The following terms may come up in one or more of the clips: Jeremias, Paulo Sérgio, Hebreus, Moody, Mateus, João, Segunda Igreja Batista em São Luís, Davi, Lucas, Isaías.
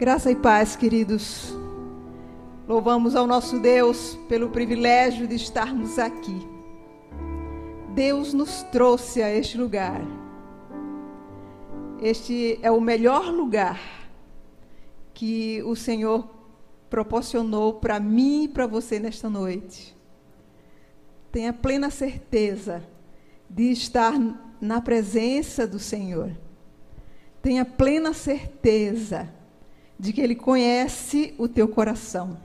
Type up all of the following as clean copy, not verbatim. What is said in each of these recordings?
Graça e paz, queridos. Louvamos ao nosso Deus pelo privilégio de estarmos aqui. Deus nos trouxe a este lugar. Este é o melhor lugar que o Senhor proporcionou para mim e para você nesta noite. Tenha plena certeza de estar na presença do Senhor. Tenha plena certeza de que Ele conhece o teu coração.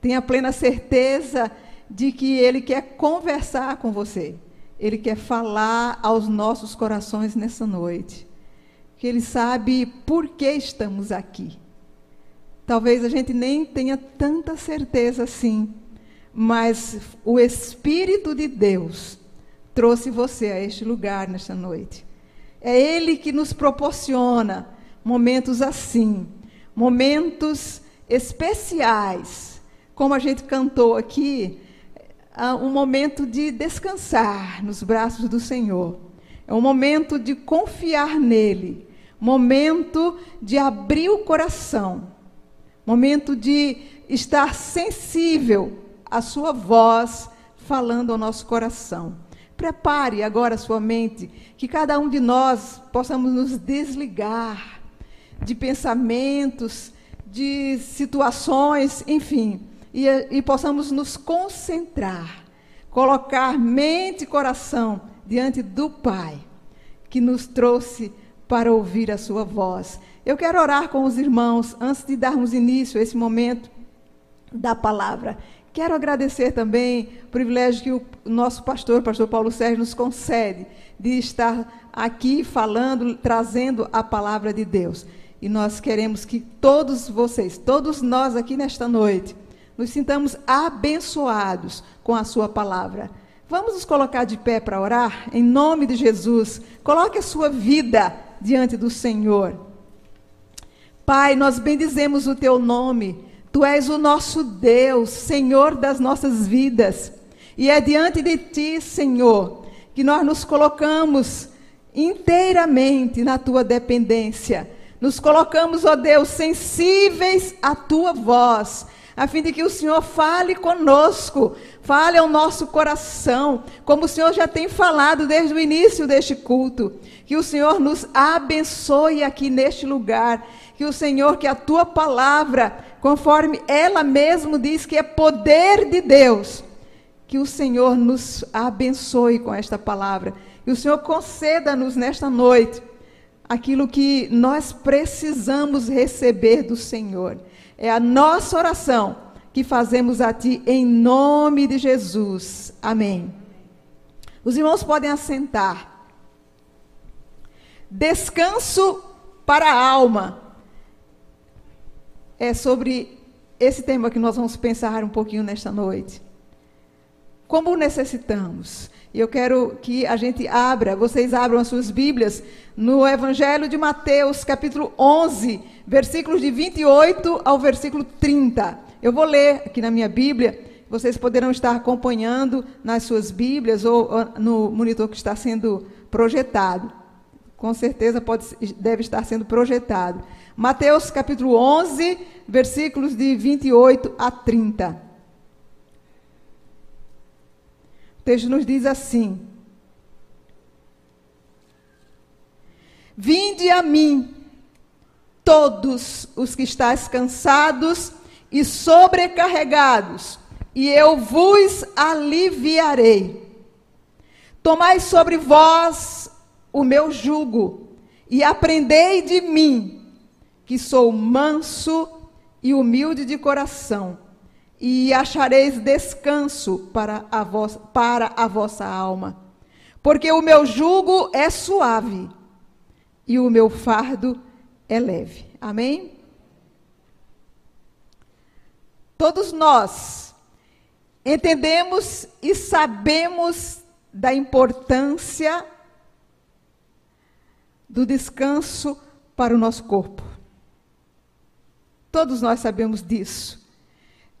Tenha plena certeza de que Ele quer conversar com você. Ele quer falar aos nossos corações nessa noite. Que Ele sabe por que estamos aqui. Talvez a gente nem tenha tanta certeza assim, mas o Espírito de Deus trouxe você a este lugar nesta noite. É Ele que nos proporciona momentos assim, momentos especiais, como a gente cantou aqui, um momento de descansar nos braços do Senhor. É um momento de confiar nele, momento de abrir o coração, momento de estar sensível à sua voz falando ao nosso coração. Prepare agora a sua mente, que cada um de nós possamos nos desligar de pensamentos, de situações, enfim, e possamos nos concentrar, colocar mente e coração diante do Pai, que nos trouxe para ouvir a sua voz. Eu quero orar com os irmãos, antes de darmos início a esse momento da palavra. Quero agradecer também o privilégio que o nosso pastor, o pastor Paulo Sérgio, nos concede de estar aqui falando, trazendo a palavra de Deus. E nós queremos que todos vocês, todos nós aqui nesta noite, nos sintamos abençoados com a sua palavra. Vamos nos colocar de pé para orar, em nome de Jesus. Coloque a sua vida diante do Senhor. Pai, nós bendizemos o teu nome. Tu és o nosso Deus, Senhor das nossas vidas. E é diante de ti, Senhor, que nós nos colocamos inteiramente na tua dependência. Nos colocamos, ó Deus, sensíveis à tua voz, a fim de que o Senhor fale conosco, fale ao nosso coração, como o Senhor já tem falado desde o início deste culto. Que o Senhor nos abençoe aqui neste lugar, que o Senhor, que a tua palavra, conforme ela mesmo diz que é poder de Deus, que o Senhor nos abençoe com esta palavra, que o Senhor conceda-nos nesta noite aquilo que nós precisamos receber do Senhor. É a nossa oração que fazemos a ti em nome de Jesus. Amém. Os irmãos podem assentar. Descanso para a alma. É sobre esse tema que nós vamos pensar um pouquinho nesta noite. Como necessitamos? E eu quero que a gente abra, vocês abram as suas Bíblias no Evangelho de Mateus, capítulo 11, versículos de 28 ao versículo 30. Eu vou ler aqui na minha Bíblia, vocês poderão estar acompanhando nas suas Bíblias ou no monitor que está sendo projetado. Com certeza deve estar sendo projetado. Mateus, capítulo 11, versículos de 28 a 30. O texto nos diz assim: Vinde a mim, todos os que estáis cansados e sobrecarregados, e eu vos aliviarei. Tomai sobre vós o meu jugo, e aprendei de mim, que sou manso e humilde de coração. E achareis descanso para a vossa alma. Porque o meu jugo é suave e o meu fardo é leve. Amém? Todos nós entendemos e sabemos da importância do descanso para o nosso corpo. Todos nós sabemos disso.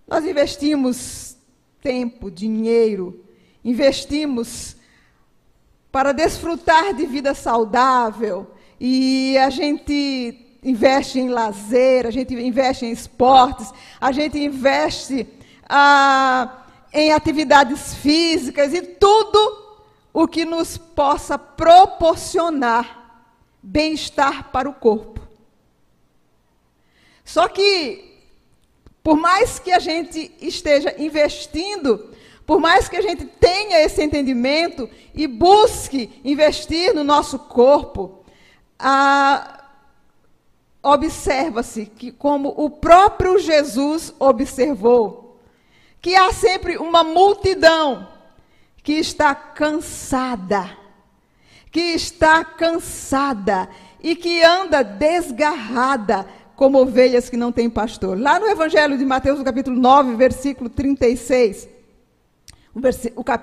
Nós investimos tempo, dinheiro, investimos para desfrutar de vida saudável, e a gente investe em lazer, a gente investe em esportes, a gente investe em atividades físicas e tudo o que nos possa proporcionar bem-estar para o corpo. Só que, por mais que a gente esteja investindo, por mais que a gente tenha esse entendimento e busque investir no nosso corpo, observa-se que, como o próprio Jesus observou, que há sempre uma multidão que está cansada, e que anda desgarrada, como ovelhas que não têm pastor. Lá no Evangelho de Mateus, no capítulo 9, versículo 36,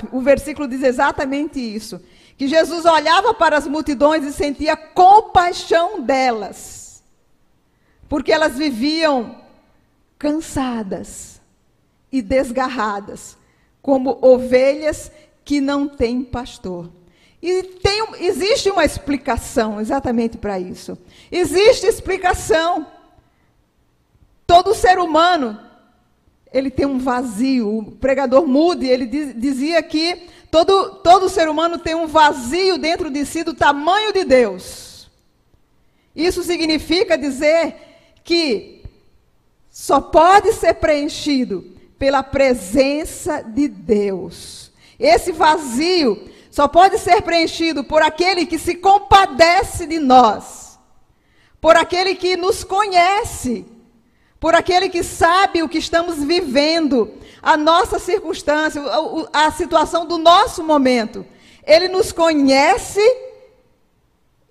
o versículo diz exatamente isso, que Jesus olhava para as multidões e sentia compaixão delas, porque elas viviam cansadas e desgarradas, como ovelhas que não têm pastor. E existe uma explicação exatamente para isso. Existe explicação. Todo ser humano, ele tem um vazio. O pregador Moody, ele dizia que todo ser humano tem um vazio dentro de si do tamanho de Deus. Isso significa dizer que só pode ser preenchido pela presença de Deus. Esse vazio só pode ser preenchido por aquele que se compadece de nós, por aquele que nos conhece, por aquele que sabe o que estamos vivendo, a nossa circunstância, a situação do nosso momento. Ele nos conhece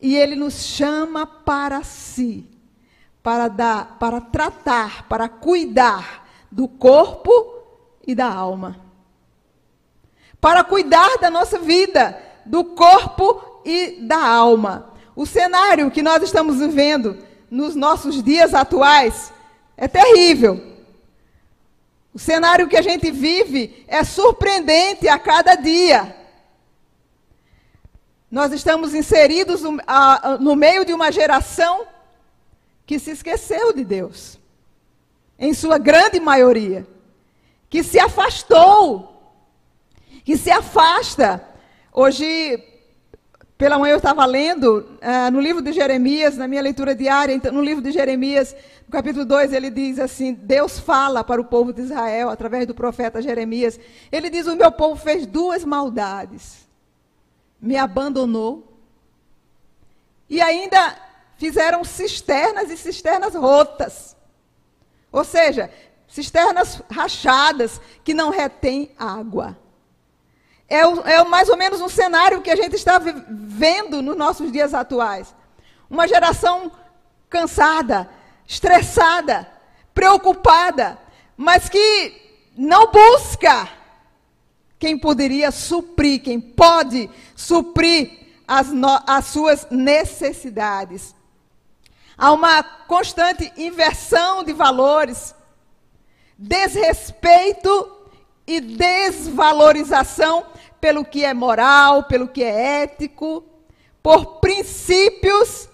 e ele nos chama para si, para tratar, para cuidar do corpo e da alma. Para cuidar da nossa vida, do corpo e da alma. O cenário que nós estamos vivendo nos nossos dias atuais é terrível. O cenário que a gente vive é surpreendente a cada dia. Nós estamos inseridos no meio de uma geração que se esqueceu de Deus, em sua grande maioria, que se afastou, que se afasta. Hoje, pela manhã eu estava lendo no livro de Jeremias, na minha leitura diária, então, no livro de Jeremias, no capítulo 2, ele diz assim, Deus fala para o povo de Israel, através do profeta Jeremias, ele diz, o meu povo fez duas maldades, me abandonou, e ainda fizeram cisternas e cisternas rotas, ou seja, cisternas rachadas, que não retém água. É mais ou menos um cenário que a gente está vendo nos nossos dias atuais. Uma geração cansada, estressada, preocupada, mas que não busca quem poderia suprir, quem pode suprir as suas necessidades. Há uma constante inversão de valores, desrespeito e desvalorização pelo que é moral, pelo que é ético, por princípios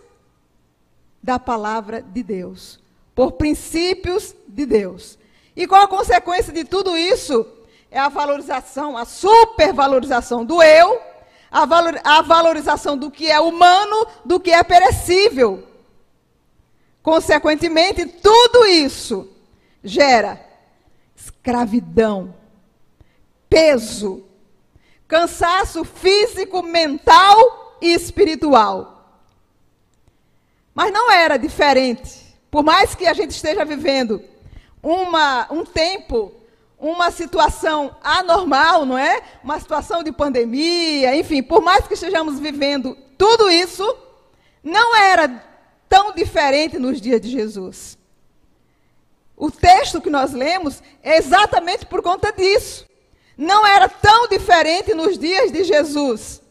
da palavra de Deus. Por princípios de Deus. E qual a consequência de tudo isso? É a valorização, a supervalorização do eu, a valorização do que é humano, do que é perecível. Consequentemente, tudo isso gera escravidão, peso, cansaço físico, mental e espiritual. Mas não era diferente. Por mais que a gente esteja vivendo um tempo, uma situação anormal, não é? Uma situação de pandemia, enfim, por mais que estejamos vivendo tudo isso, não era tão diferente nos dias de Jesus. O texto que nós lemos é exatamente por conta disso. Não era tão diferente nos dias de Jesus.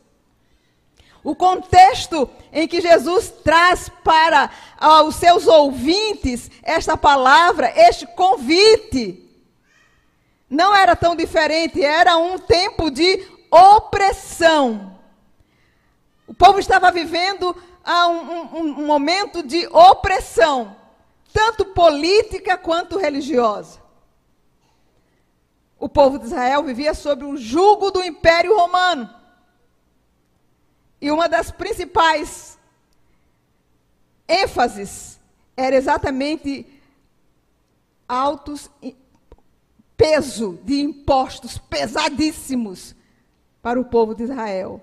O contexto em que Jesus traz para os seus ouvintes esta palavra, este convite, não era tão diferente, era um tempo de opressão. O povo estava vivendo um momento de opressão, tanto política quanto religiosa. O povo de Israel vivia sob o jugo do Império Romano. E uma das principais ênfases era exatamente alto peso de impostos pesadíssimos para o povo de Israel.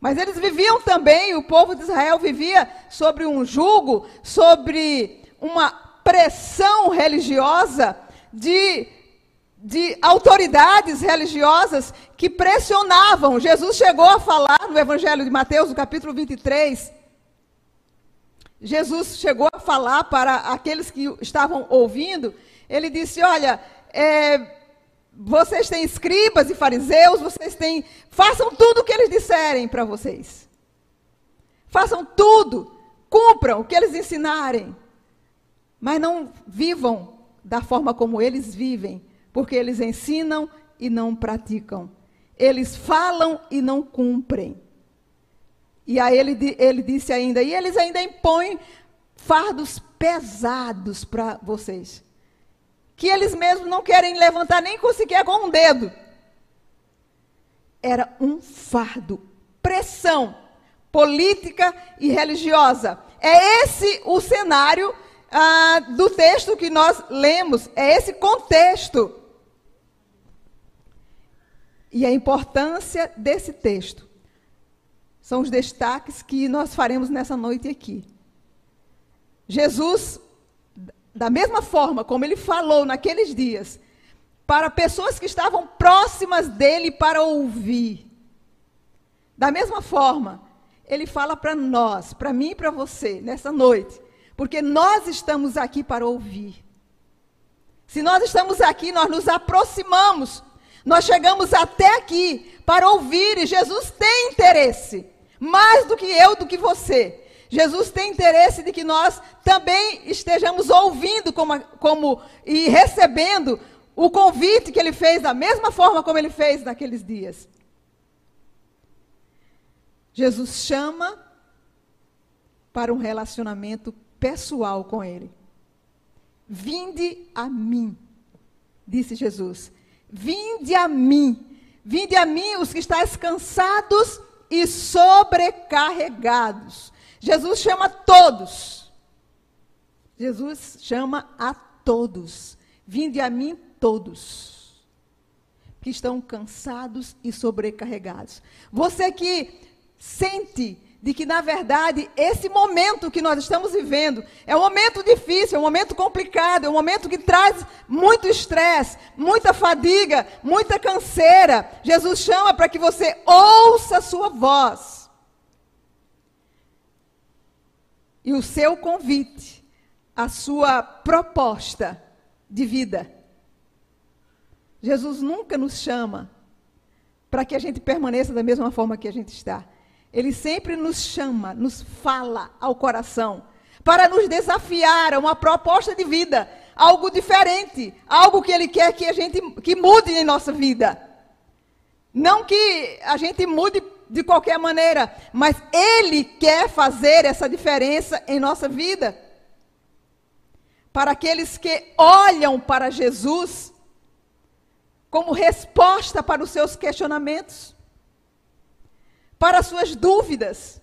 Mas eles viviam também, o povo de Israel vivia sobre um jugo, sobre uma pressão religiosa de autoridades religiosas que pressionavam. Jesus chegou a falar no Evangelho de Mateus, no capítulo 23, Jesus chegou a falar para aqueles que estavam ouvindo, ele disse, olha, vocês têm escribas e fariseus, façam tudo o que eles disserem para vocês. Façam tudo, cumpram o que eles ensinarem, mas não vivam da forma como eles vivem, porque eles ensinam e não praticam. Eles falam e não cumprem. E aí ele disse ainda, e eles ainda impõem fardos pesados para vocês, que eles mesmos não querem levantar nem sequer com um dedo. Era um fardo, pressão política e religiosa. É esse o cenário do texto que nós lemos, é esse contexto. E a importância desse texto são os destaques que nós faremos nessa noite aqui. Jesus, da mesma forma como ele falou naqueles dias, para pessoas que estavam próximas dele para ouvir, da mesma forma, ele fala para nós, para mim e para você, nessa noite, porque nós estamos aqui para ouvir. Se nós estamos aqui, nós nos aproximamos, nós chegamos até aqui para ouvir, e Jesus tem interesse. Mais do que eu, do que você. Jesus tem interesse de que nós também estejamos ouvindo e recebendo o convite que ele fez, da mesma forma como ele fez naqueles dias. Jesus chama para um relacionamento pessoal com ele. Vinde a mim, disse Jesus. Vinde a mim os que estáis cansados e sobrecarregados. Jesus chama todos. Jesus chama a todos. Vinde a mim todos que estão cansados e sobrecarregados. Você que sente de que, na verdade, esse momento que nós estamos vivendo é um momento difícil, é um momento complicado, é um momento que traz muito estresse, muita fadiga, muita canseira. Jesus chama para que você ouça a sua voz. E o seu convite, a sua proposta de vida. Jesus nunca nos chama para que a gente permaneça da mesma forma que a gente está. Ele sempre nos chama, nos fala ao coração, para nos desafiar a uma proposta de vida, algo diferente, algo que ele quer que a gente mude em nossa vida. Não que a gente mude de qualquer maneira, mas ele quer fazer essa diferença em nossa vida. Para aqueles que olham para Jesus como resposta para os seus questionamentos, para suas dúvidas,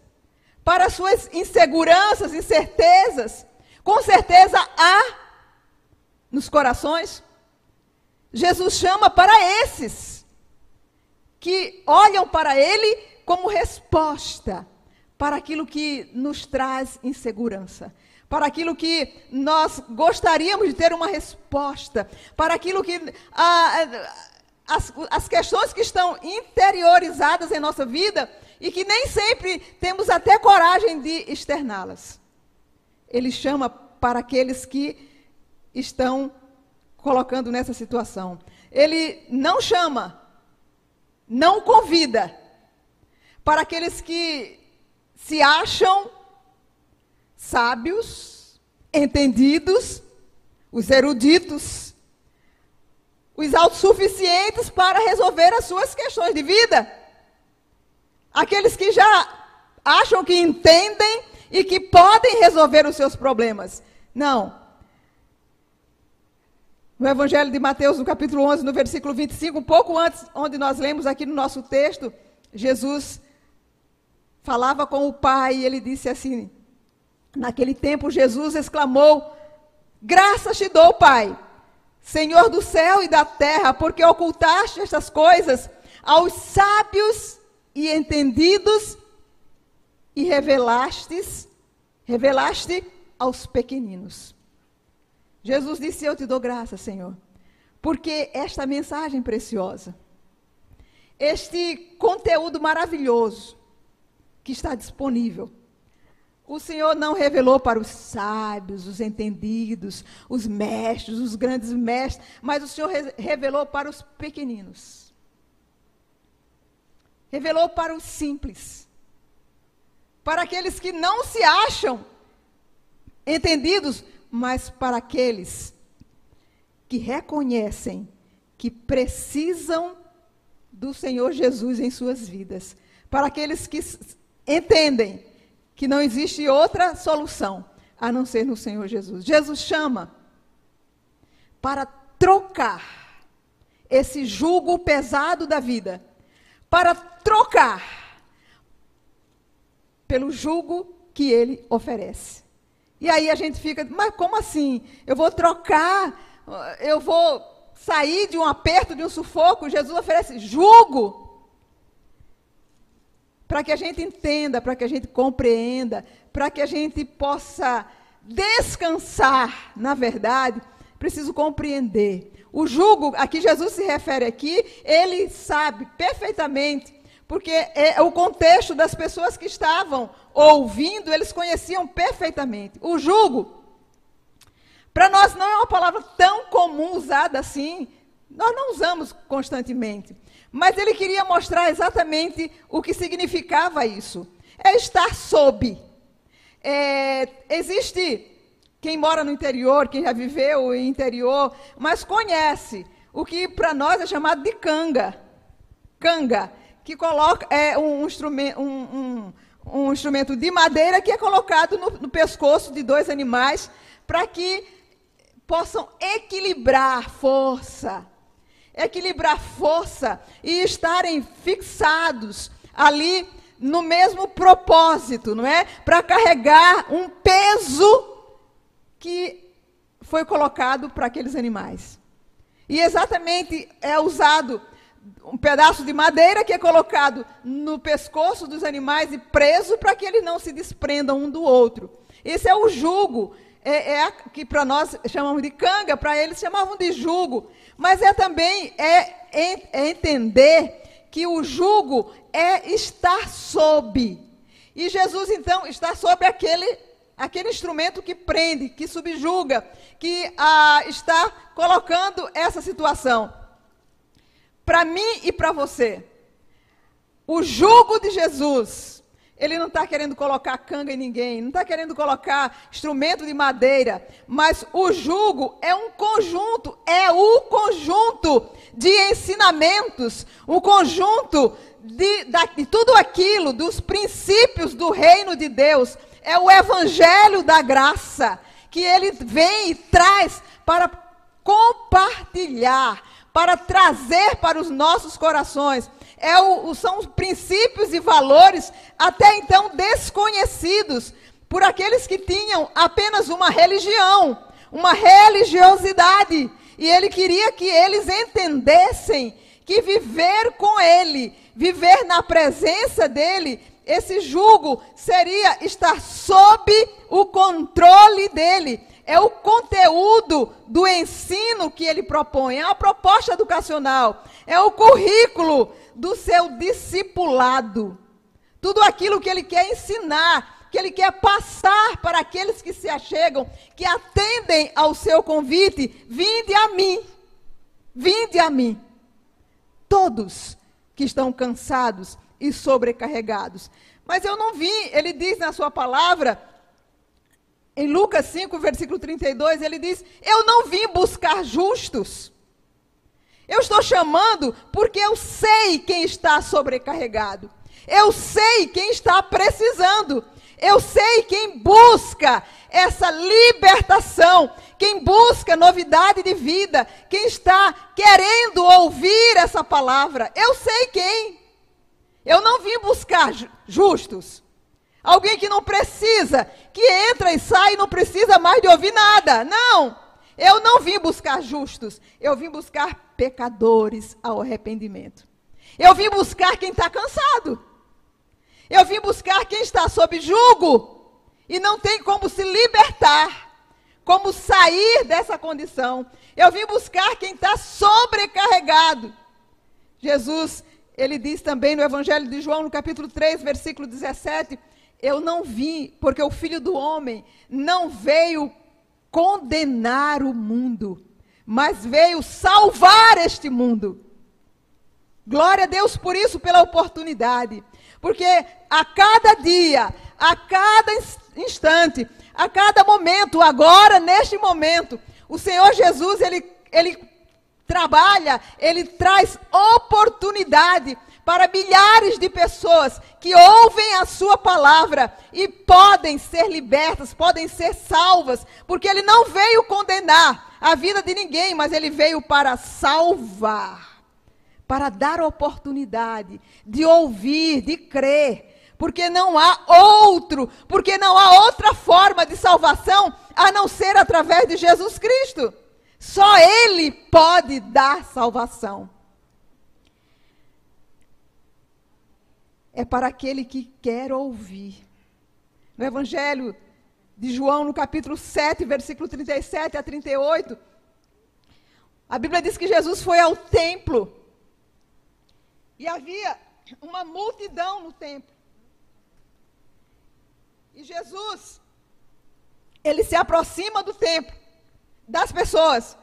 para suas inseguranças, incertezas, com certeza há nos corações. Jesus chama para esses que olham para ele como resposta para aquilo que nos traz insegurança, para aquilo que nós gostaríamos de ter uma resposta, para aquilo que as questões que estão interiorizadas em nossa vida e que nem sempre temos até coragem de externá-las. Ele chama para aqueles que estão colocando nessa situação. Ele não chama, não convida para aqueles que se acham sábios, entendidos, os eruditos, os autossuficientes para resolver as suas questões de vida. Aqueles que já acham que entendem e que podem resolver os seus problemas. Não. No Evangelho de Mateus, no capítulo 11, no versículo 25, um pouco antes, onde nós lemos aqui no nosso texto, Jesus falava com o Pai e ele disse assim, naquele tempo Jesus exclamou, graças te dou, Pai, Senhor do céu e da terra, porque ocultaste estas coisas aos sábios e entendidos e revelaste aos pequeninos. Jesus disse, eu te dou graça, Senhor, porque esta mensagem preciosa, este conteúdo maravilhoso que está disponível, o Senhor não revelou para os sábios, os entendidos, os mestres, os grandes mestres, mas o Senhor revelou para os pequeninos. Revelou para os simples. Para aqueles que não se acham entendidos, mas para aqueles que reconhecem que precisam do Senhor Jesus em suas vidas. Para aqueles que entendem que não existe outra solução a não ser no Senhor Jesus. Jesus chama para trocar esse jugo pesado da vida, para trocar pelo jugo que ele oferece. E aí a gente fica, mas como assim? Eu vou trocar, eu vou sair de um aperto, de um sufoco? Jesus oferece jugo. Para que a gente entenda, para que a gente compreenda, para que a gente possa descansar, na verdade, preciso compreender. O jugo a que Jesus se refere aqui, ele sabe perfeitamente, porque é o contexto das pessoas que estavam ouvindo, eles conheciam perfeitamente. O jugo, para nós não é uma palavra tão comum usada assim, nós não usamos constantemente. Mas ele queria mostrar exatamente o que significava isso. É estar sob. Existe quem mora no interior, quem já viveu em interior, mas conhece o que para nós é chamado de canga. Canga, que coloca, é um instrumento de madeira que é colocado no pescoço de dois animais para que possam equilibrar força e estarem fixados ali no mesmo propósito, não é? Para carregar um peso que foi colocado para aqueles animais. E exatamente é usado um pedaço de madeira que é colocado no pescoço dos animais e preso para que eles não se desprendam um do outro. Esse é o jugo. É que para nós chamamos de canga, para eles chamavam de jugo. Mas é também entender que o jugo é estar sob. E Jesus, então, está sob aquele instrumento que prende, que subjuga, que está colocando essa situação. Para mim e para você, o jugo de Jesus... Ele não está querendo colocar canga em ninguém, não está querendo colocar instrumento de madeira, mas o jugo é um conjunto, é o conjunto de ensinamentos, o conjunto de tudo aquilo, dos princípios do reino de Deus, é o evangelho da graça, que ele vem e traz para compartilhar, para trazer para os nossos corações. São os princípios e valores até então desconhecidos por aqueles que tinham apenas uma religião, uma religiosidade. E ele queria que eles entendessem que viver com ele, viver na presença dele, esse jugo seria estar sob o controle dele. É o conteúdo do ensino que ele propõe, é uma proposta educacional, é o currículo do seu discipulado. Tudo aquilo que ele quer ensinar, que ele quer passar para aqueles que se achegam, que atendem ao seu convite, vinde a mim, todos que estão cansados e sobrecarregados. Mas eu não vim, ele diz na sua palavra... Em Lucas 5, versículo 32, ele diz, eu não vim buscar justos. Eu estou chamando porque eu sei quem está sobrecarregado. Eu sei quem está precisando. Eu sei quem busca essa libertação, quem busca novidade de vida, quem está querendo ouvir essa palavra. Eu sei quem. Eu não vim buscar justos. Alguém que não precisa, que entra e sai e não precisa mais de ouvir nada. Não, eu não vim buscar justos. Eu vim buscar pecadores ao arrependimento. Eu vim buscar quem está cansado. Eu vim buscar quem está sob jugo e não tem como se libertar, como sair dessa condição. Eu vim buscar quem está sobrecarregado. Jesus, ele diz também no Evangelho de João, no capítulo 3, versículo 17, eu não vim, porque o Filho do Homem não veio condenar o mundo, mas veio salvar este mundo. Glória a Deus por isso, pela oportunidade. Porque a cada dia, a cada instante, a cada momento, agora, neste momento, o Senhor Jesus, ele trabalha, ele traz oportunidade para milhares de pessoas que ouvem a sua palavra e podem ser libertas, podem ser salvas, porque ele não veio condenar a vida de ninguém, mas ele veio para salvar. Para dar oportunidade de ouvir, de crer, porque não há outro, porque não há outra forma de salvação a não ser através de Jesus Cristo. Só Ele pode dar salvação. É para aquele que quer ouvir. No Evangelho de João, no capítulo 7, versículo 37 a 38, a Bíblia diz que Jesus foi ao templo. E havia uma multidão no templo. E Jesus, ele se aproxima do templo, das pessoas.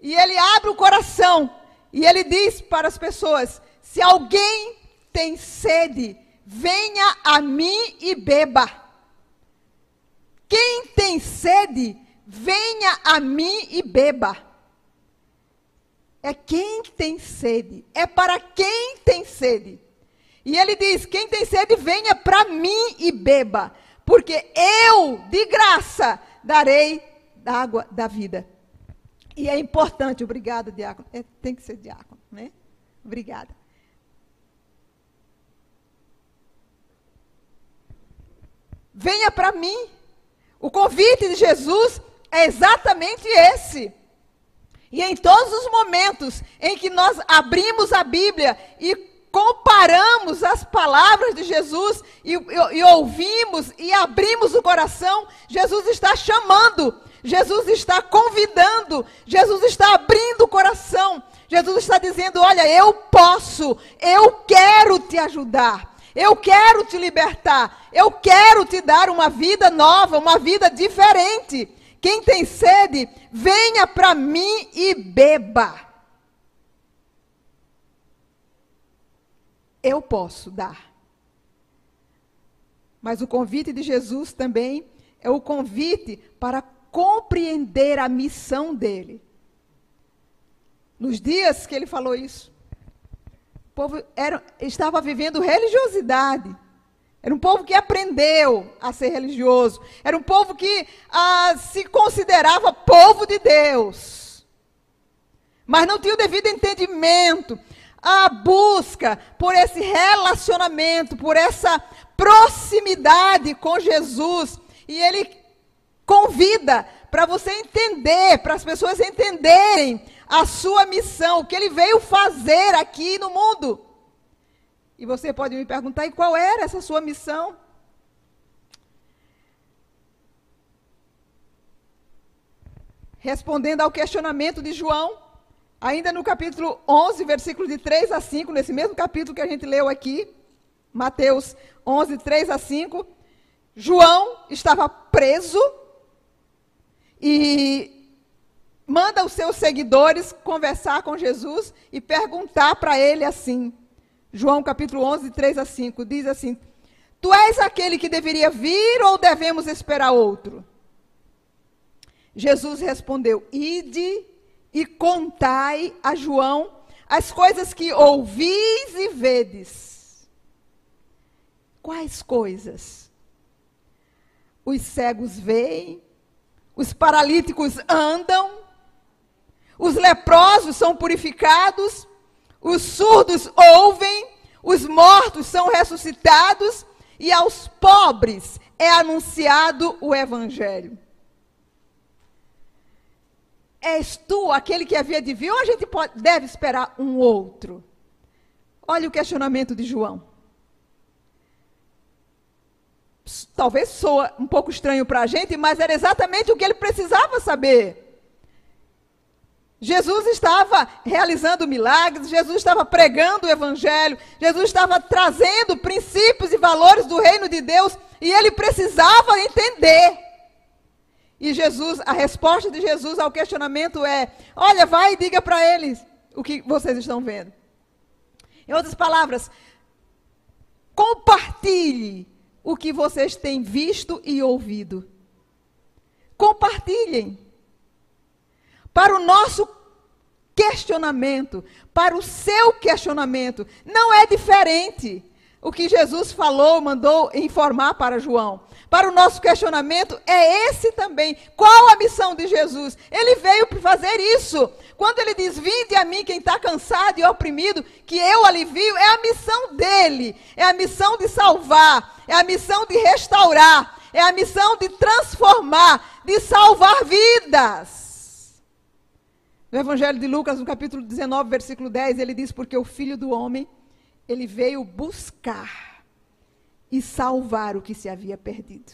E ele abre o coração. E ele diz para as pessoas, se alguém tem sede, venha a mim e beba. Quem tem sede, venha a mim e beba. É quem tem sede, é para quem tem sede. E ele diz, quem tem sede, venha para mim e beba, porque eu, de graça, darei da água da vida. E é importante, obrigada, diácono. É, tem que ser diácono, né? Obrigada. Venha para mim. O convite de Jesus é exatamente esse. E em todos os momentos em que nós abrimos a Bíblia e comparamos as palavras de Jesus e ouvimos e abrimos o coração, Jesus está chamando, Jesus está convidando, Jesus está abrindo o coração, Jesus está dizendo, olha, eu posso, eu quero te ajudar, eu quero te libertar, eu quero te dar uma vida nova, uma vida diferente. Quem tem sede, venha para mim e beba. Eu posso dar. Mas o convite de Jesus também é o convite para compreender a missão dele. Nos dias que ele falou isso, o povo estava vivendo religiosidade. Era um povo que aprendeu a ser religioso. Era um povo que se considerava povo de Deus. Mas não tinha o devido entendimento. A busca por esse relacionamento, por essa proximidade com Jesus. E ele convida para você entender, para as pessoas entenderem a sua missão, o que ele veio fazer aqui no mundo. E você pode me perguntar, e qual era essa sua missão? Respondendo ao questionamento de João, ainda no capítulo 11, versículo de 3 a 5, nesse mesmo capítulo que a gente leu aqui, Mateus 11, 3 a 5, João estava preso e manda os seus seguidores conversar com Jesus e perguntar para ele assim, João capítulo 11, 3 a 5, diz assim, tu és aquele que deveria vir ou devemos esperar outro? Jesus respondeu, ide e contai a João as coisas que ouvis e vedes. Quais coisas? Os cegos veem, os paralíticos andam, os leprosos são purificados, os surdos ouvem, os mortos são ressuscitados e aos pobres é anunciado o evangelho. És tu aquele que havia de vir ou a gente deve esperar um outro? Olha o questionamento de João. Talvez soa um pouco estranho para a gente, mas era exatamente o que ele precisava saber. Jesus estava realizando milagres, Jesus estava pregando o evangelho, Jesus estava trazendo princípios e valores do reino de Deus, e ele precisava entender. E Jesus, a resposta de Jesus ao questionamento é: olha, vai e diga para eles o que vocês estão vendo. Em outras palavras, compartilhe o que vocês têm visto e ouvido. Compartilhem. Para o nosso questionamento, para o seu questionamento, não é diferente o que Jesus falou, mandou informar para João. Para o nosso questionamento é esse também. Qual a missão de Jesus? Ele veio para fazer isso. Quando ele diz, vinde a mim quem está cansado e oprimido, que eu alivio, é a missão dele. É a missão de salvar, é a missão de restaurar, é a missão de transformar, de salvar vidas. No Evangelho de Lucas, no capítulo 19, versículo 10, ele diz, porque o Filho do Homem, ele veio buscar e salvar o que se havia perdido.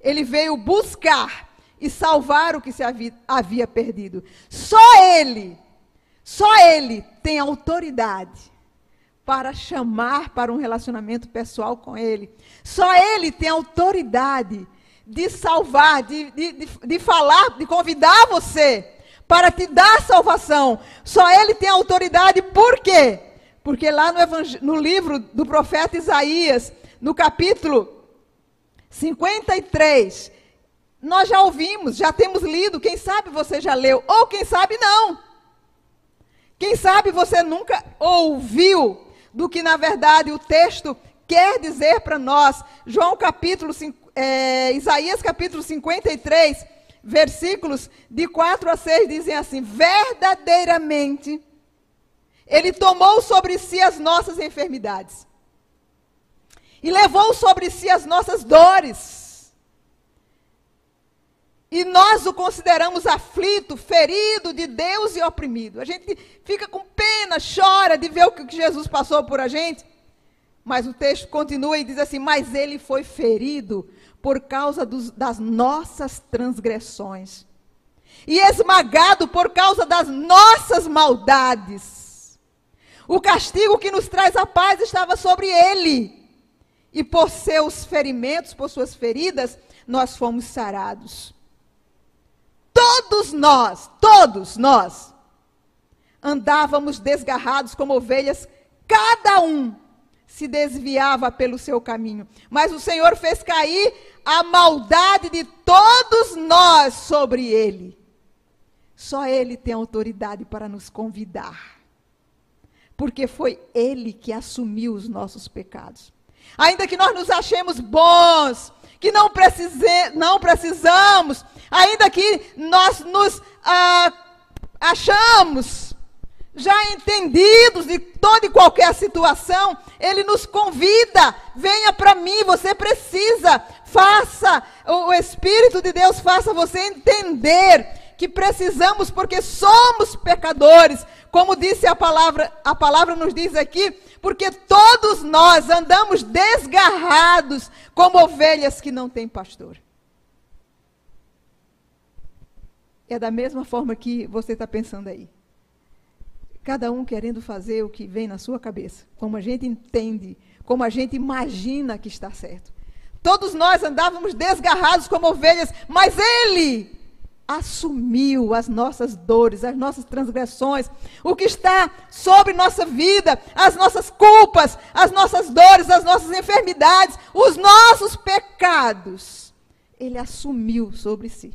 Ele veio buscar e salvar o que se havia perdido. Só ele tem autoridade para chamar para um relacionamento pessoal com ele. Só ele tem autoridade de salvar, de falar, de convidar você para te dar salvação. Só ele tem autoridade, por quê? Porque lá no livro do profeta Isaías, no capítulo 53, nós já ouvimos, já temos lido, quem sabe você já leu, ou quem sabe não. Quem sabe você nunca ouviu do que, na verdade, o texto quer dizer para nós. Isaías capítulo 53, versículos de 4 a 6, dizem assim, verdadeiramente, ele tomou sobre si as nossas enfermidades e levou sobre si as nossas dores. E nós o consideramos aflito, ferido de Deus e oprimido. A gente fica com pena, chora de ver o que Jesus passou por a gente. Mas o texto continua e diz assim, mas ele foi ferido por causa das nossas transgressões e esmagado por causa das nossas maldades. O castigo que nos traz a paz estava sobre ele. E por seus ferimentos, por suas feridas, nós fomos sarados. Todos nós, andávamos desgarrados como ovelhas, cada um se desviava pelo seu caminho. Mas o Senhor fez cair a maldade de todos nós sobre ele. Só ele tem autoridade para nos convidar. Porque foi ele que assumiu os nossos pecados. Ainda que nós nos achemos bons, que não precisamos, ainda que nós nos achamos já entendidos de toda e qualquer situação, ele nos convida, venha para mim, você precisa, o Espírito de Deus faça você entender que precisamos, porque somos pecadores, como disse a palavra nos diz aqui, porque todos nós andamos desgarrados como ovelhas que não têm pastor. É da mesma forma que você está pensando aí. Cada um querendo fazer o que vem na sua cabeça, como a gente entende, como a gente imagina que está certo. Todos nós andávamos desgarrados como ovelhas, mas ele assumiu as nossas dores, as nossas transgressões, o que está sobre nossa vida, as nossas culpas, as nossas dores, as nossas enfermidades, os nossos pecados. Ele assumiu sobre si.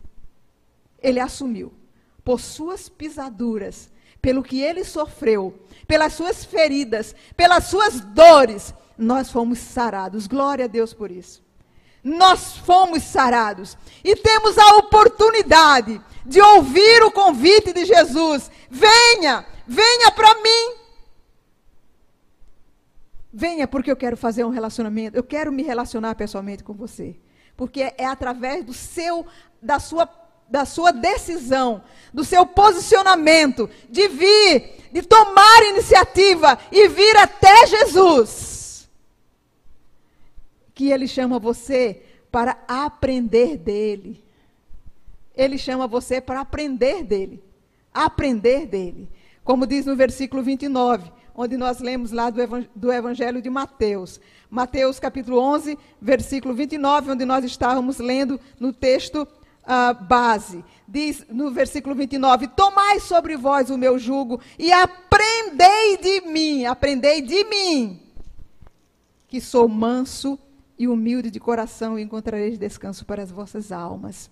Ele assumiu por suas pisaduras, pelo que ele sofreu, pelas suas feridas, pelas suas dores. nós fomos sarados. Glória a Deus por isso. Nós fomos sarados. E temos a oportunidade de ouvir o convite de Jesus. Venha, venha para mim. Venha, porque eu quero fazer um relacionamento. Eu quero me relacionar pessoalmente com você. Porque é através do seu, da sua decisão, do seu posicionamento, de vir, de tomar iniciativa e vir até Jesus, que Ele chama você para aprender dEle. Ele chama você para aprender dEle. Aprender dEle. Como diz no versículo 29, onde nós lemos lá do Evangelho de Mateus. Mateus capítulo 11, versículo 29, onde nós estávamos lendo no texto base. Diz no versículo 29, tomai sobre vós o meu jugo e aprendei de mim, que sou manso e humilde de coração e encontrareis descanso para as vossas almas.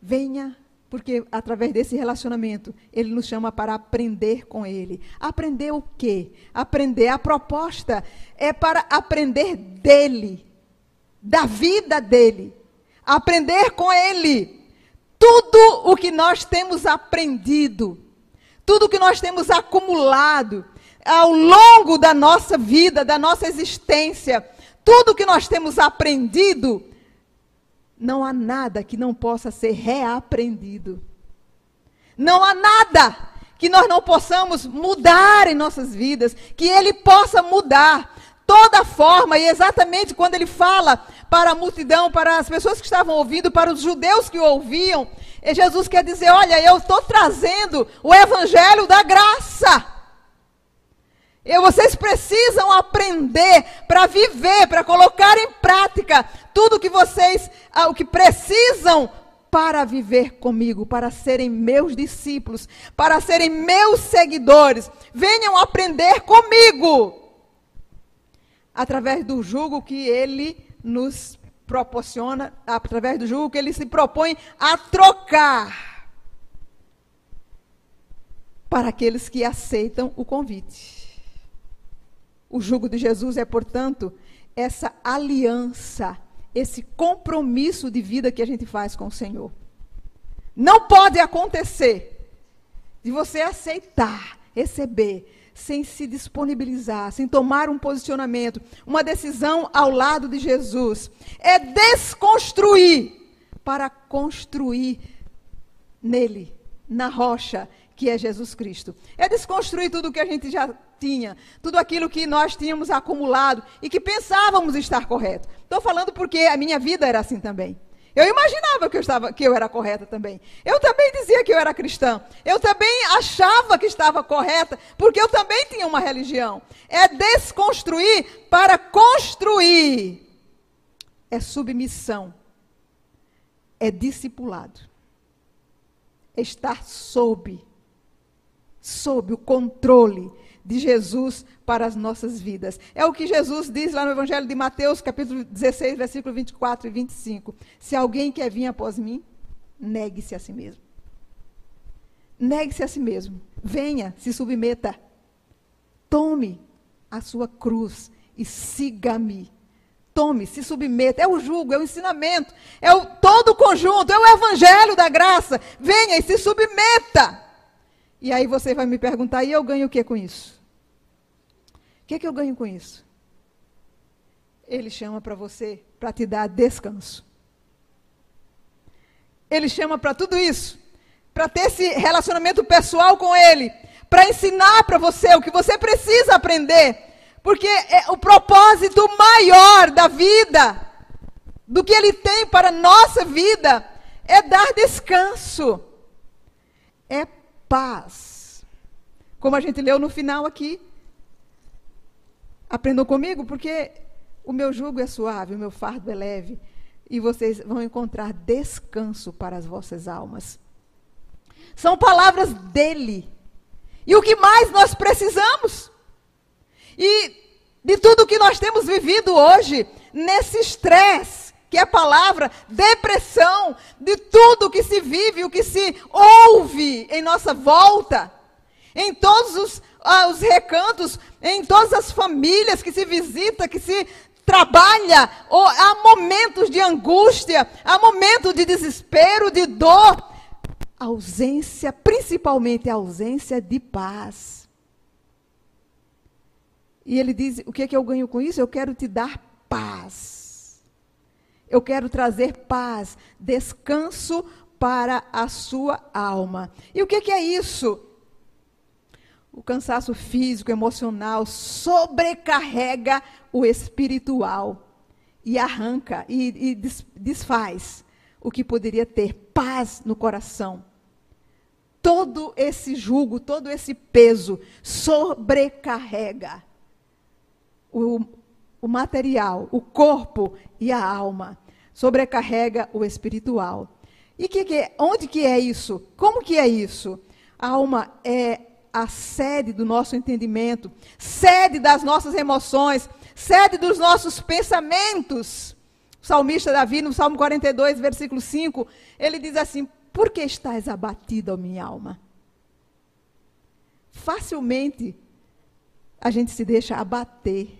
Venha, porque através desse relacionamento, Ele nos chama para aprender com Ele. Aprender o quê? Aprender. A proposta é para aprender dEle, da vida dEle. Aprender com Ele. Tudo o que nós temos aprendido, tudo o que nós temos acumulado ao longo da nossa vida, da nossa existência, tudo o que nós temos aprendido, não há nada que não possa ser reaprendido. Não há nada que nós não possamos mudar em nossas vidas, que Ele possa mudar toda forma. E exatamente quando Ele fala para a multidão, para as pessoas que estavam ouvindo, para os judeus que o ouviam, Jesus quer dizer, olha, eu estou trazendo o evangelho da graça. Vocês precisam aprender para viver, para colocar em prática tudo que vocês, o que precisam para viver comigo, para serem meus discípulos, para serem meus seguidores. Venham aprender comigo, através do jugo que Ele nos proporciona, através do jugo que Ele se propõe a trocar para aqueles que aceitam o convite. O jugo de Jesus é, portanto, essa aliança, esse compromisso de vida que a gente faz com o Senhor. Não pode acontecer de você aceitar, receber, sem se disponibilizar, sem tomar um posicionamento, uma decisão ao lado de Jesus. É desconstruir para construir nele, na rocha, que é Jesus Cristo. É desconstruir tudo o que a gente já tinha, tudo aquilo que nós tínhamos acumulado e que pensávamos estar correto. Estou falando porque a minha vida era assim também. Eu imaginava que eu era correta também. Eu também dizia que eu era cristã. Eu também achava que estava correta, porque eu também tinha uma religião. É desconstruir para construir. É submissão. É discipulado. É estar sob o controle de Jesus para as nossas vidas. É o que Jesus diz lá no Evangelho de Mateus, capítulo 16, versículo 24 e 25. Se alguém quer vir após mim, negue-se a si mesmo. Negue-se a si mesmo. Venha, se submeta. Tome a sua cruz e siga-me. Tome, se submeta. É o jugo, é o ensinamento, é todo o conjunto, é o Evangelho da graça. Venha e se submeta. E aí você vai me perguntar, e eu ganho o que com isso? O que é que eu ganho com isso? Ele chama para você, para te dar descanso. Ele chama para tudo isso, para ter esse relacionamento pessoal com Ele, para ensinar para você o que você precisa aprender, porque é o propósito maior da vida, do que Ele tem para a nossa vida, é dar descanso. É paz. Como a gente leu no final aqui. Aprendam comigo, porque o meu jugo é suave, o meu fardo é leve, e vocês vão encontrar descanso para as vossas almas. São palavras dele. E o que mais nós precisamos? E de tudo que nós temos vivido hoje, nesse estresse, que é a palavra depressão, de tudo que se vive, o que se ouve em nossa volta, em todos os aos recantos, em todas as famílias que se visita, que se trabalha, ou há momentos de angústia, há momentos de desespero, de dor, ausência, principalmente a ausência de paz. E ele diz, o que é que eu ganho com isso? Eu quero te dar paz. Eu quero trazer paz, descanso para a sua alma. E o que é isso? O cansaço físico, emocional, sobrecarrega o espiritual e arranca e desfaz o que poderia ter paz no coração. Todo esse jugo, todo esse peso sobrecarrega o material, o corpo e a alma. Sobrecarrega o espiritual. E onde que é isso? Como que é isso? A alma é a sede do nosso entendimento, sede das nossas emoções, sede dos nossos pensamentos. O salmista Davi, no Salmo 42, versículo 5, ele diz assim, por que estás abatido, ó minha alma? Facilmente a gente se deixa abater.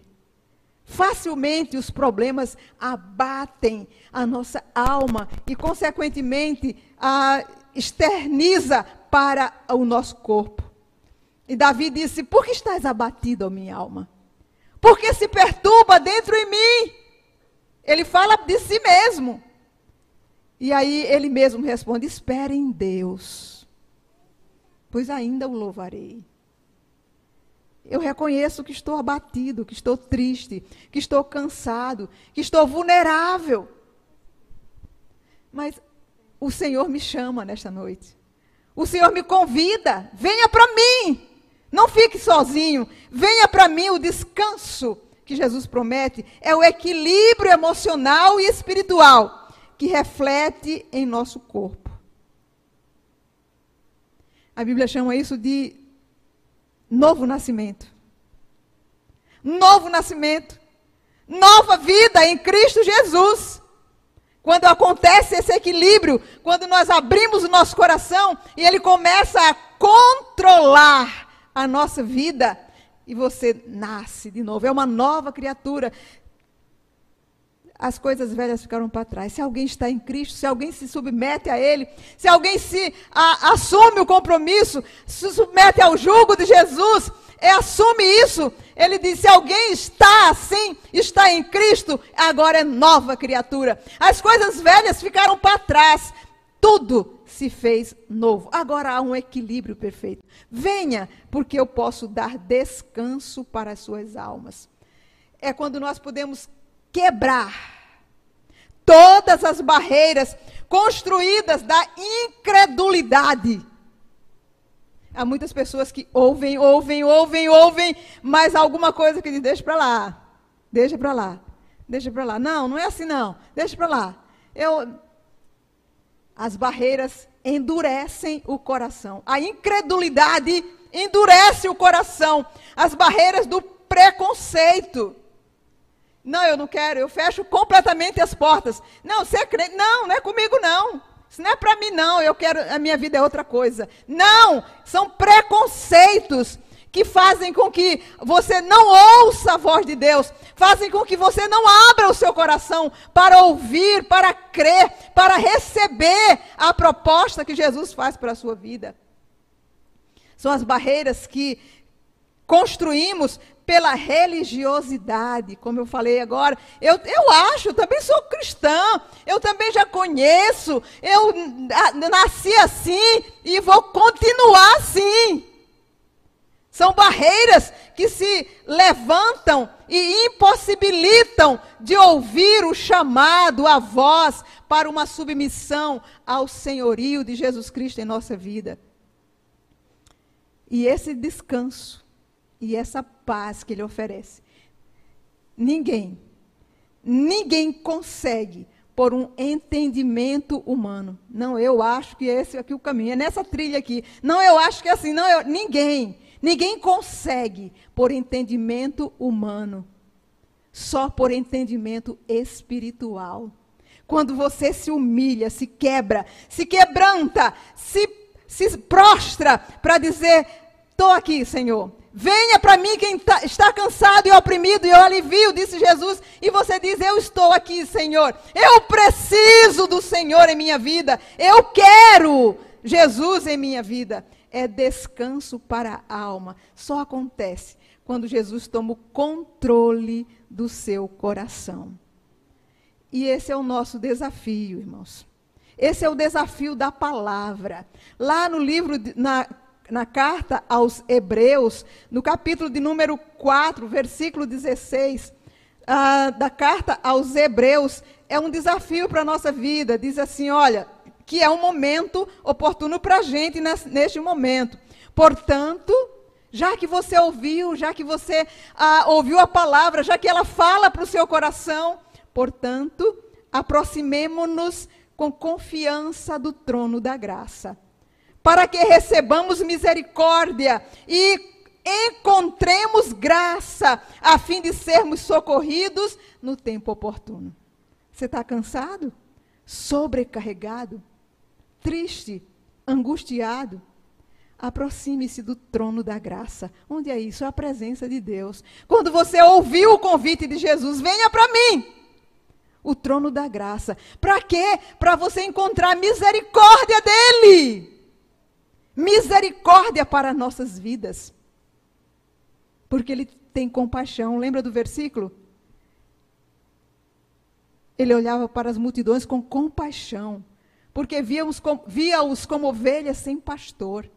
Facilmente os problemas abatem a nossa alma e, consequentemente, a externiza para o nosso corpo. E Davi disse, por que estás abatido, ó minha alma? Por que se perturba dentro em mim? Ele fala de si mesmo. E aí ele mesmo responde, espere em Deus, pois ainda o louvarei. Eu reconheço que estou abatido, que estou triste, que estou cansado, que estou vulnerável. Mas o Senhor me chama nesta noite. O Senhor me convida, venha para mim. Não fique sozinho, venha para mim. O descanso que Jesus promete é o equilíbrio emocional e espiritual que reflete em nosso corpo. A Bíblia chama isso de novo nascimento. Novo nascimento. Nova vida em Cristo Jesus. Quando acontece esse equilíbrio, quando nós abrimos o nosso coração e ele começa a controlar a nossa vida, e você nasce de novo, é uma nova criatura. As coisas velhas ficaram para trás. Se alguém está em Cristo, se alguém se submete a ele, se alguém se assume o compromisso, se submete ao jugo de Jesus, assume isso, ele diz, se alguém está assim, está em Cristo, agora é nova criatura. As coisas velhas ficaram para trás, tudo se fez novo. Agora há um equilíbrio perfeito. Venha, porque eu posso dar descanso para as suas almas. É quando nós podemos quebrar todas as barreiras construídas da incredulidade. Há muitas pessoas que ouvem, mas alguma coisa que diz, deixa para lá. Não é assim não, deixa para lá. As barreiras endurecem o coração. A incredulidade endurece o coração. As barreiras do preconceito. Não, eu não quero, eu fecho completamente as portas. Não, você é crente? Não, não é comigo não. Isso não é para mim não, eu quero, a minha vida é outra coisa. Não, são preconceitos que fazem com que você não ouça a voz de Deus, fazem com que você não abra o seu coração para ouvir, para crer, para receber a proposta que Jesus faz para a sua vida. São as barreiras que construímos pela religiosidade, como eu falei agora. Eu acho, eu também sou cristã, eu também já conheço, eu nasci assim e vou continuar assim. São barreiras que se levantam e impossibilitam de ouvir o chamado, a voz, para uma submissão ao senhorio de Jesus Cristo em nossa vida. E esse descanso, e essa paz que ele oferece, ninguém consegue por um entendimento humano. Não, eu acho que esse aqui é o caminho, é nessa trilha aqui. Não, eu acho que é assim, não, Ninguém consegue por entendimento humano, só por entendimento espiritual. Quando você se humilha, se quebra, se quebranta, se prostra para dizer, estou aqui, Senhor, Venha para mim quem está cansado e oprimido, e eu alivio, disse Jesus. E você diz, eu estou aqui, Senhor. Eu preciso do Senhor em minha vida. Eu quero Jesus em minha vida. É descanso para a alma. Só acontece quando Jesus toma o controle do seu coração. E esse é o nosso desafio, irmãos. Esse é o desafio da palavra. Lá no livro, na carta aos Hebreus, no capítulo de número 4, versículo 16, da carta aos Hebreus, é um desafio para a nossa vida. Diz assim, olha, que é um momento oportuno para a gente neste momento. Portanto, já que você ouviu, já que você ouviu a palavra, já que ela fala para o seu coração, portanto, aproximemo-nos com confiança do trono da graça, para que recebamos misericórdia e encontremos graça, a fim de sermos socorridos no tempo oportuno. Você está cansado? Sobrecarregado? Triste? Angustiado? Aproxime-se do trono da graça. Onde é isso? É a presença de Deus. Quando você ouviu o convite de Jesus, venha para mim. O trono da graça. Para quê? Para você encontrar misericórdia dele. Misericórdia para nossas vidas, porque ele tem compaixão. Lembra do versículo? Ele olhava para as multidões com compaixão, porque via-os como ovelhas sem pastor.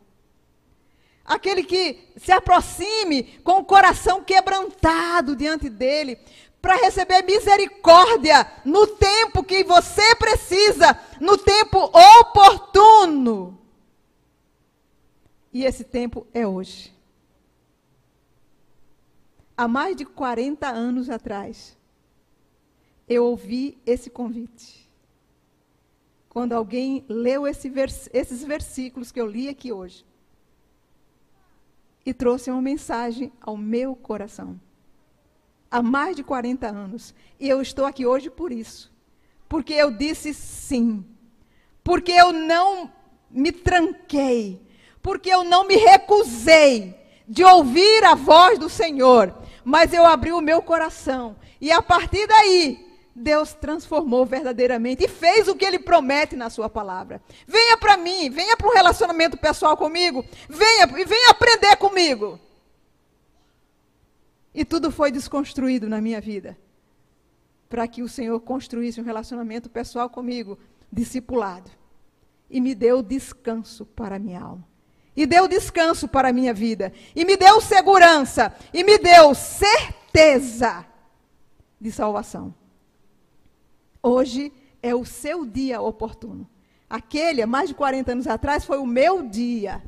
Aquele que se aproxime com o coração quebrantado diante dele, para receber misericórdia no tempo que você precisa, no tempo oportuno. E esse tempo é hoje. Há mais de 40 anos atrás, eu ouvi esse convite. Quando alguém leu esses versículos que eu li aqui hoje, e trouxe uma mensagem ao meu coração. Há mais de 40 anos. E eu estou aqui hoje por isso. Porque eu disse sim. Porque eu não me tranquei. Porque eu não me recusei de ouvir a voz do Senhor, mas eu abri o meu coração. E a partir daí, Deus transformou verdadeiramente e fez o que Ele promete na sua palavra. Venha para mim, venha para um relacionamento pessoal comigo, venha aprender comigo. E tudo foi desconstruído na minha vida, para que o Senhor construísse um relacionamento pessoal comigo, discipulado. E me deu descanso para a minha alma. E deu descanso para a minha vida. E me deu segurança. E me deu certeza de salvação. Hoje é o seu dia oportuno. Aquele, há mais de 40 anos atrás, foi o meu dia.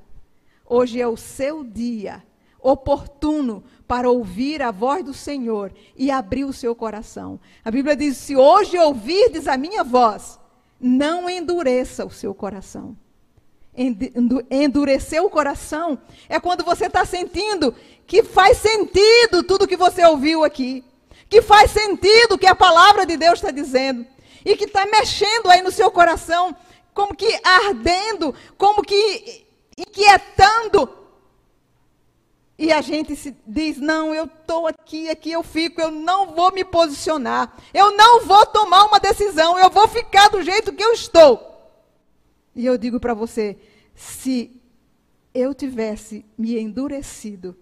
Hoje é o seu dia oportuno para ouvir a voz do Senhor e abrir o seu coração. A Bíblia diz, se hoje ouvirdes a minha voz, não endureça o seu coração. Endurecer o coração é quando você está sentindo que faz sentido tudo que você ouviu aqui, que faz sentido o que a palavra de Deus está dizendo, e que está mexendo aí no seu coração, como que ardendo, como que inquietando, e a gente se diz, não, eu estou aqui eu fico, eu não vou me posicionar, eu não vou tomar uma decisão, eu vou ficar do jeito que eu estou. E eu digo para você, se eu tivesse me endurecido,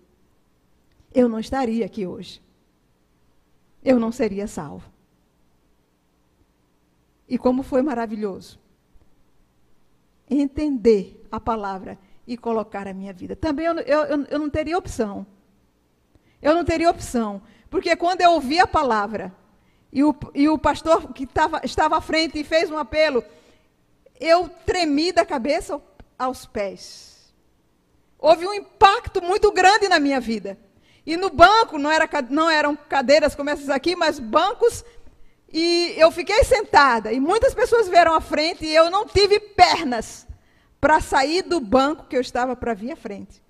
eu não estaria aqui hoje. Eu não seria salvo. E como foi maravilhoso entender a palavra e colocar a minha vida. Também eu não teria opção. Eu não teria opção. Porque quando eu ouvi a palavra, e o pastor que estava à frente e fez um apelo, eu tremi da cabeça aos pés. Houve um impacto muito grande na minha vida. E no banco, não eram cadeiras como essas aqui, mas bancos, e eu fiquei sentada. E muitas pessoas vieram à frente, e eu não tive pernas para sair do banco que eu estava para vir à frente.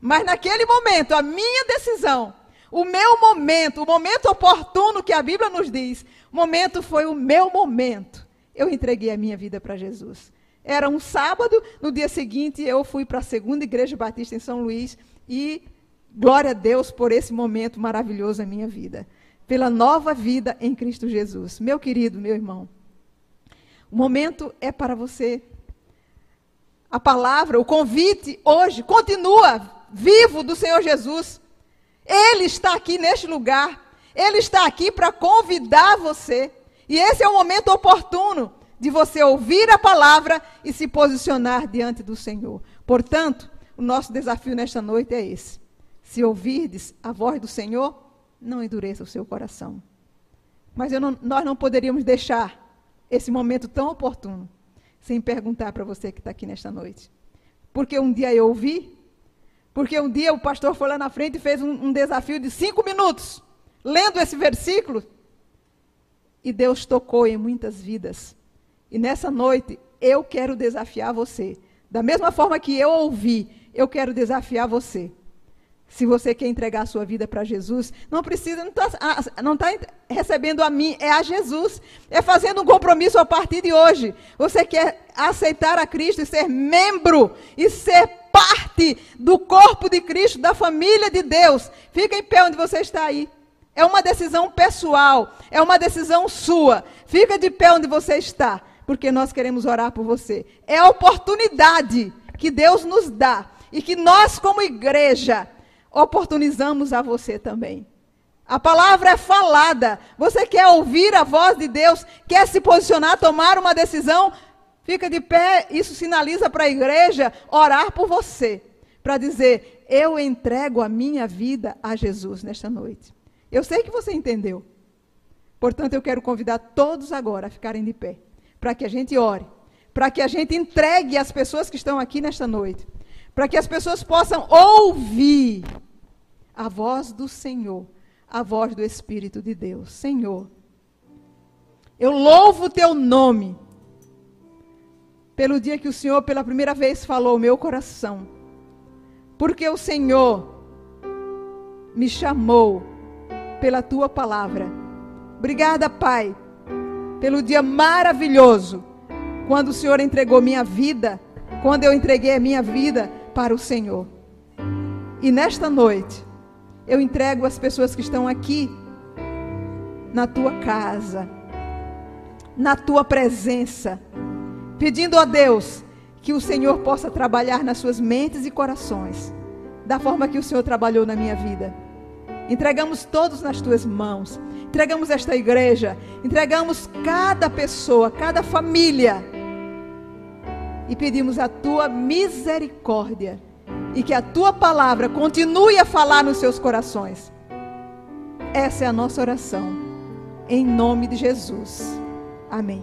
Mas naquele momento, a minha decisão, o meu momento, o momento oportuno que a Bíblia nos diz, momento foi o meu momento. Eu entreguei a minha vida para Jesus. Era um sábado, no dia seguinte eu fui para a Segunda Igreja Batista em São Luís e Glória a Deus por esse momento maravilhoso na minha vida, pela nova vida em Cristo Jesus. Meu querido, meu irmão, o momento é para você. A palavra, o convite hoje continua vivo do Senhor Jesus. Ele está aqui neste lugar. Ele está aqui para convidar você. E esse é o momento oportuno de você ouvir a palavra e se posicionar diante do Senhor. Portanto, o nosso desafio nesta noite é esse. Se ouvirdes a voz do Senhor, não endureça o seu coração. Mas nós não poderíamos deixar esse momento tão oportuno sem perguntar para você que está aqui nesta noite. Porque um dia eu ouvi, porque um dia o pastor foi lá na frente e fez um desafio de 5 minutos, lendo esse versículo, e Deus tocou em muitas vidas. E nessa noite, eu quero desafiar você. Da mesma forma que eu ouvi, eu quero desafiar você. Se você quer entregar a sua vida para Jesus, não precisa, não está recebendo a mim, é a Jesus. É fazendo um compromisso a partir de hoje. Você quer aceitar a Cristo e ser membro, e ser parte do corpo de Cristo, da família de Deus. Fica em pé onde você está aí. É uma decisão pessoal, é uma decisão sua. Fica de pé onde você está, porque nós queremos orar por você. É a oportunidade que Deus nos dá, e que nós como igreja oportunizamos a você também. A palavra é falada. Você quer ouvir a voz de Deus? Quer se posicionar, tomar uma decisão? Fica de pé. Isso sinaliza para a igreja orar por você, para dizer: eu entrego a minha vida a Jesus nesta noite. Eu sei que você entendeu. Portanto, eu quero convidar todos agora a ficarem de pé, para que a gente ore, para que a gente entregue as pessoas que estão aqui nesta noite, para que as pessoas possam ouvir a voz do Senhor, a voz do Espírito de Deus. Senhor, eu louvo o teu nome, pelo dia que o Senhor pela primeira vez falou ao meu coração, porque o Senhor me chamou pela tua palavra. Obrigada, Pai, pelo dia maravilhoso, quando o Senhor entregou minha vida, quando eu entreguei a minha vida para o Senhor. E nesta noite, eu entrego as pessoas que estão aqui, na tua casa, na tua presença, pedindo a Deus que o Senhor possa trabalhar nas suas mentes e corações, da forma que o Senhor trabalhou na minha vida. Entregamos todos nas tuas mãos, entregamos esta igreja, entregamos cada pessoa, cada família, e pedimos a tua misericórdia, e que a tua palavra continue a falar nos seus corações. Essa é a nossa oração, em nome de Jesus. Amém.